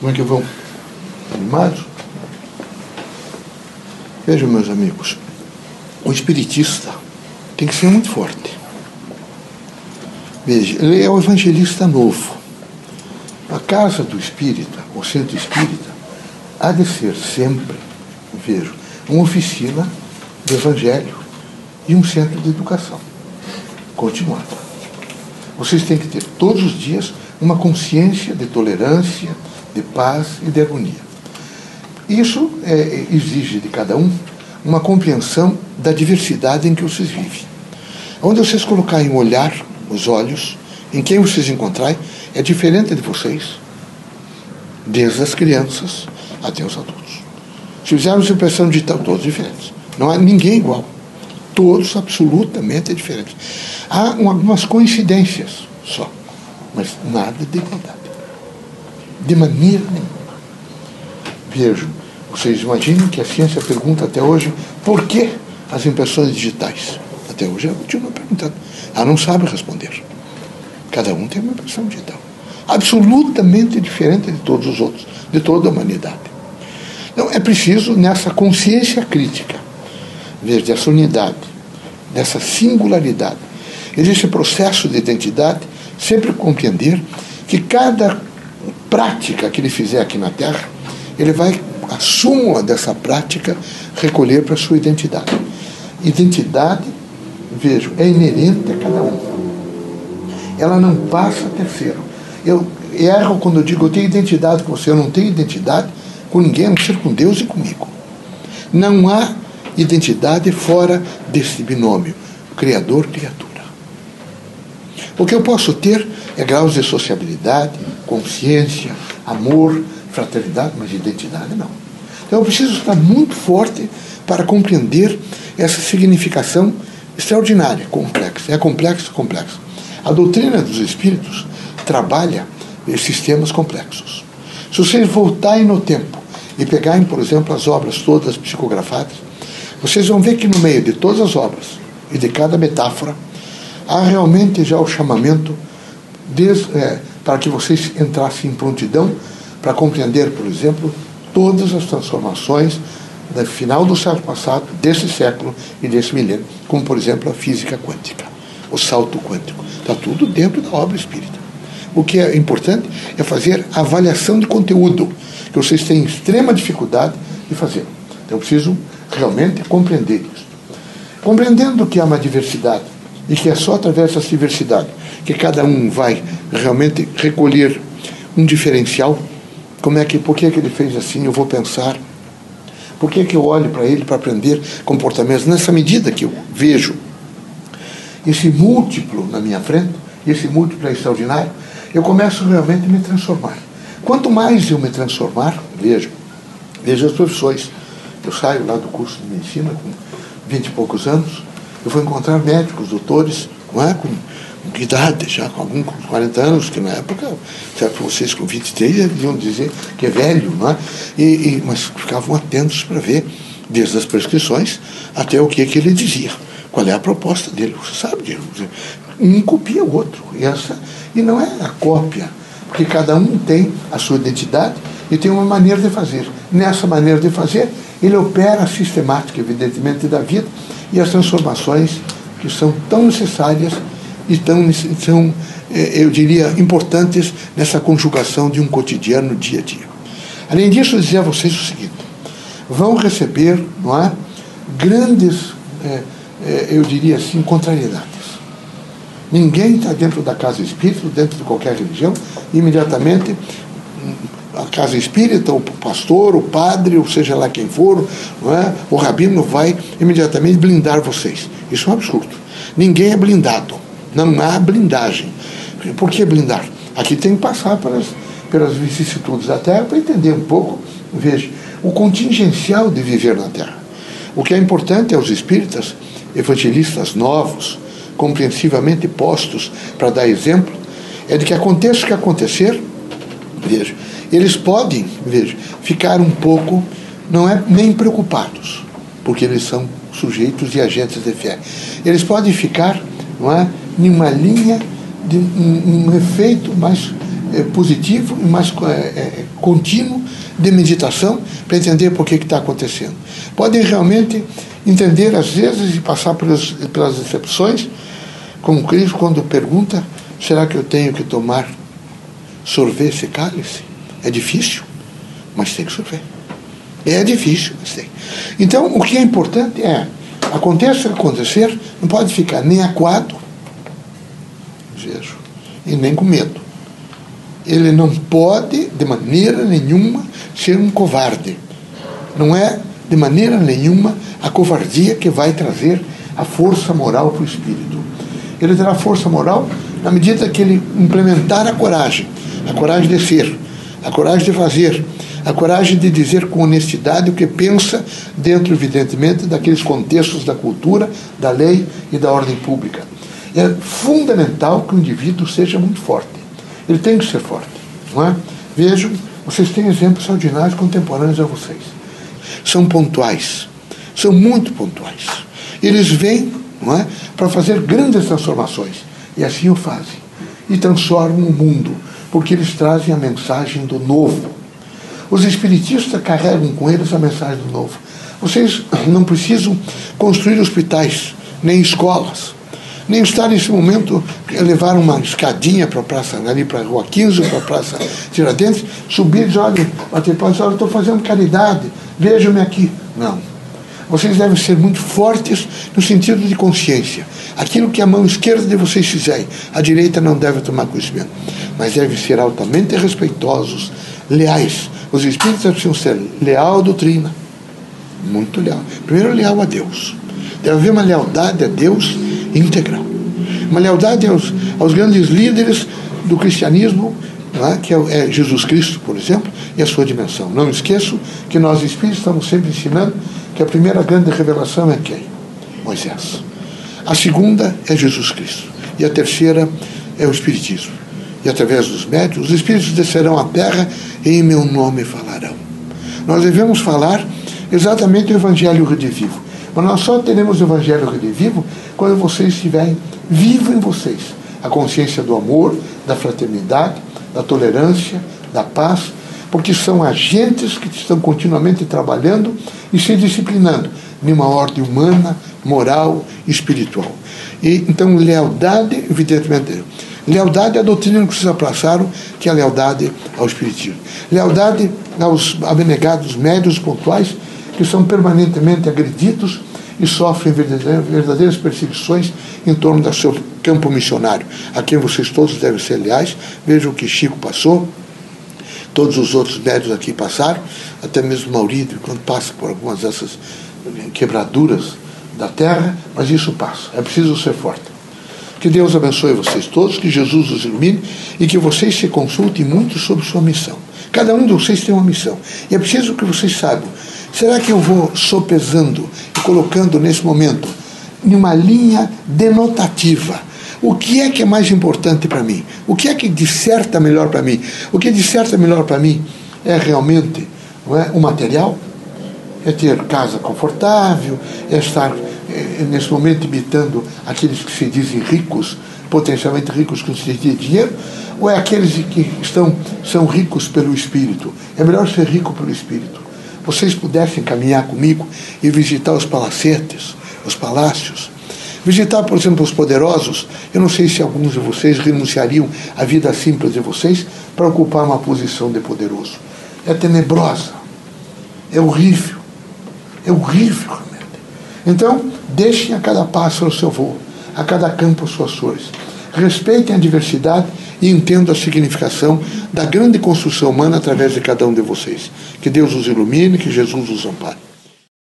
Como é que vão? Animados? Vejam, meus amigos, o espiritista tem que ser muito forte. Veja, ele é o evangelista novo. A casa do espírita, o centro espírita, há de ser sempre, vejo, uma oficina de evangelho e um centro de educação continuada. Vocês têm que ter todos os dias uma consciência de tolerância, de paz e de harmonia. Isso exige de cada um uma compreensão da diversidade em que vocês vivem. Onde vocês colocarem o olhar, os olhos, em quem vocês encontrarem, é diferente de vocês, desde as crianças até os adultos. Se fizermos a impressão digital, todos diferentes. Não há ninguém igual. Todos absolutamente diferentes. Há algumas coincidências só, mas nada de igualdade. De maneira nenhuma. Vejo, vocês imaginem que a ciência pergunta até hoje por que as impressões digitais. Até hoje eu continuo perguntando. Ela não sabe responder. Cada um tem uma impressão digital absolutamente diferente de todos os outros, de toda a humanidade. Então é preciso, nessa consciência crítica, veja, dessa unidade, dessa singularidade, existe processo de identidade, sempre compreender que cada prática que ele fizer aqui na Terra, ele vai, a súmula dessa prática, recolher para a sua identidade. Identidade, vejo, é inerente a cada um. Ela não passa a terceiro. Eu erro quando eu digo eu tenho identidade com você. Eu não tenho identidade com ninguém, a não ser com Deus e comigo. Não há identidade fora desse binômio. Criador-criatura. O que eu posso ter é graus de sociabilidade, consciência, amor, fraternidade, mas identidade não. Então eu preciso estar muito forte para compreender essa significação extraordinária, complexa. É complexo, complexo. A doutrina dos espíritos trabalha sistemas complexos. Se vocês voltarem no tempo e pegarem, por exemplo, as obras todas psicografadas, vocês vão ver que no meio de todas as obras e de cada metáfora, há realmente já o chamamento para que vocês entrassem em prontidão para compreender, por exemplo, todas as transformações do final do século passado, desse século e desse milênio, como, por exemplo, a física quântica, o salto quântico. Está tudo dentro da obra espírita. O que é importante é fazer avaliação de conteúdo, que vocês têm extrema dificuldade de fazer. Então eu preciso realmente compreender isso. Compreendendo que há uma diversidade, e que é só através dessa diversidade que cada um vai realmente recolher um diferencial. Por que ele fez assim? Eu vou pensar. Por que eu olho para ele para aprender comportamentos? Nessa medida que eu vejo esse múltiplo na minha frente, esse múltiplo é extraordinário, eu começo realmente a me transformar. Quanto mais eu me transformar, vejo as profissões. Eu saio lá do curso de medicina com 20 e poucos anos, eu vou encontrar médicos, doutores, não é? Com que idade, já com alguns 40 anos, que na época, certo, vocês com 23 iam dizer que é velho, não é? Mas ficavam atentos para ver, desde as prescrições até o que ele dizia. Qual é a proposta dele? Você sabe, um copia o outro. E não é a cópia, porque cada um tem a sua identidade e tem uma maneira de fazer. Nessa maneira de fazer, ele opera a sistemática, evidentemente, da vida e as transformações que são tão necessárias e são, eu diria, importantes nessa conjugação de um cotidiano, dia a dia. Além disso, eu dizer a vocês o seguinte, vão receber, não é, grandes... eu diria assim, contrariedades. Ninguém está dentro da casa espírita, dentro de qualquer religião, imediatamente a casa espírita, o pastor, o padre, ou seja lá quem for, não é? O rabino vai imediatamente blindar vocês. Isso é um absurdo. Ninguém é blindado. Não há blindagem. Por que blindar? Aqui tem que passar pelas vicissitudes da Terra para entender um pouco, veja, o contingencial de viver na Terra. O que é importante é os espíritas evangelistas novos, compreensivamente postos para dar exemplo, é de que aconteça o que acontecer, veja, eles podem, veja, ficar um pouco, não é nem preocupados, porque eles são sujeitos e agentes de fé. Eles podem ficar, não é, em uma linha de um efeito mais positivo, mais contínuo de meditação para entender por que está acontecendo. Podem realmente entender às vezes e passar pelas decepções, como Cristo quando pergunta, será que eu tenho que tomar sorvete esse cálice? É difícil, mas tem que sorver. É difícil, mas tem. Então, o que é importante é, aconteça o que acontecer, não pode ficar nem acuado, e nem com medo. Ele não pode, de maneira nenhuma, ser um covarde. Não é, de maneira nenhuma, a covardia que vai trazer a força moral para o espírito. Ele terá força moral na medida que ele implementar a coragem de ser, a coragem de fazer, a coragem de dizer com honestidade o que pensa dentro, evidentemente, daqueles contextos da cultura, da lei e da ordem pública. É fundamental que o indivíduo seja muito forte. Ele tem que ser forte, não é? Vejam, vocês têm exemplos ordinários contemporâneos a vocês. São pontuais, são muito pontuais. Eles vêm, não é, para fazer grandes transformações. E assim o fazem. E transformam o mundo, porque eles trazem a mensagem do novo. Os espiritistas carregam com eles a mensagem do novo. Vocês não precisam construir hospitais, nem escolas, nem estar nesse momento, levar uma escadinha para a praça, ali para a Rua 15, para a Praça Tiradentes, subir e dizer, olha, eu estou fazendo caridade, vejam-me aqui. Não. Vocês devem ser muito fortes no sentido de consciência. Aquilo que a mão esquerda de vocês fizerem, a direita não deve tomar conhecimento. Mas devem ser altamente respeitosos, leais. Os espíritos precisam ser leal à doutrina. Muito leal. Primeiro, leal a Deus. Deve haver uma lealdade a Deus integral. Uma lealdade aos grandes líderes do cristianismo, não é? Que é Jesus Cristo, por exemplo, e a sua dimensão. Não esqueço que nós espíritos estamos sempre ensinando que a primeira grande revelação é quem? Moisés. A segunda é Jesus Cristo. E a terceira é o Espiritismo. E através dos médiuns, os espíritos descerão à terra e em meu nome falarão. Nós devemos falar exatamente o Evangelho redivivo. Mas nós só teremos o Evangelho redivivo quando vocês estiverem vivo em vocês a consciência do amor, da fraternidade, da tolerância, da paz, porque são agentes que estão continuamente trabalhando e se disciplinando numa ordem humana, moral e espiritual. E, então, lealdade, evidentemente, lealdade à doutrina que vocês abraçaram, que é a lealdade ao espiritismo. Lealdade aos abnegados médios pontuais, que são permanentemente agredidos e sofrem verdadeiras perseguições em torno do seu campo missionário, a quem vocês todos devem ser leais. Vejam o que Chico passou, todos os outros médios aqui passaram, até mesmo Maurílio, quando passa por algumas dessas quebraduras da terra, mas isso passa, é preciso ser forte. Que Deus abençoe vocês todos, que Jesus os ilumine e que vocês se consultem muito sobre sua missão. Cada um de vocês tem uma missão e é preciso que vocês saibam. Será que eu vou sopesando e colocando nesse momento em uma linha denotativa o que é mais importante para mim? O que é que disserta melhor para mim? O que disserta melhor para mim é realmente o material? É ter casa confortável, é estar nesse momento imitando aqueles que se dizem ricos, potencialmente ricos com dinheiro, ou é aqueles que são ricos pelo espírito? É melhor ser rico pelo espírito. Vocês pudessem caminhar comigo e visitar os palacetes, os palácios. Visitar, por exemplo, os poderosos. Eu não sei se alguns de vocês renunciariam à vida simples de vocês para ocupar uma posição de poderoso. É tenebrosa. É horrível. É horrível, realmente. Então, deixem a cada pássaro o seu voo, a cada campo as suas flores. Respeitem a diversidade e entendo a significação da grande construção humana através de cada um de vocês. Que Deus os ilumine, que Jesus os ampare.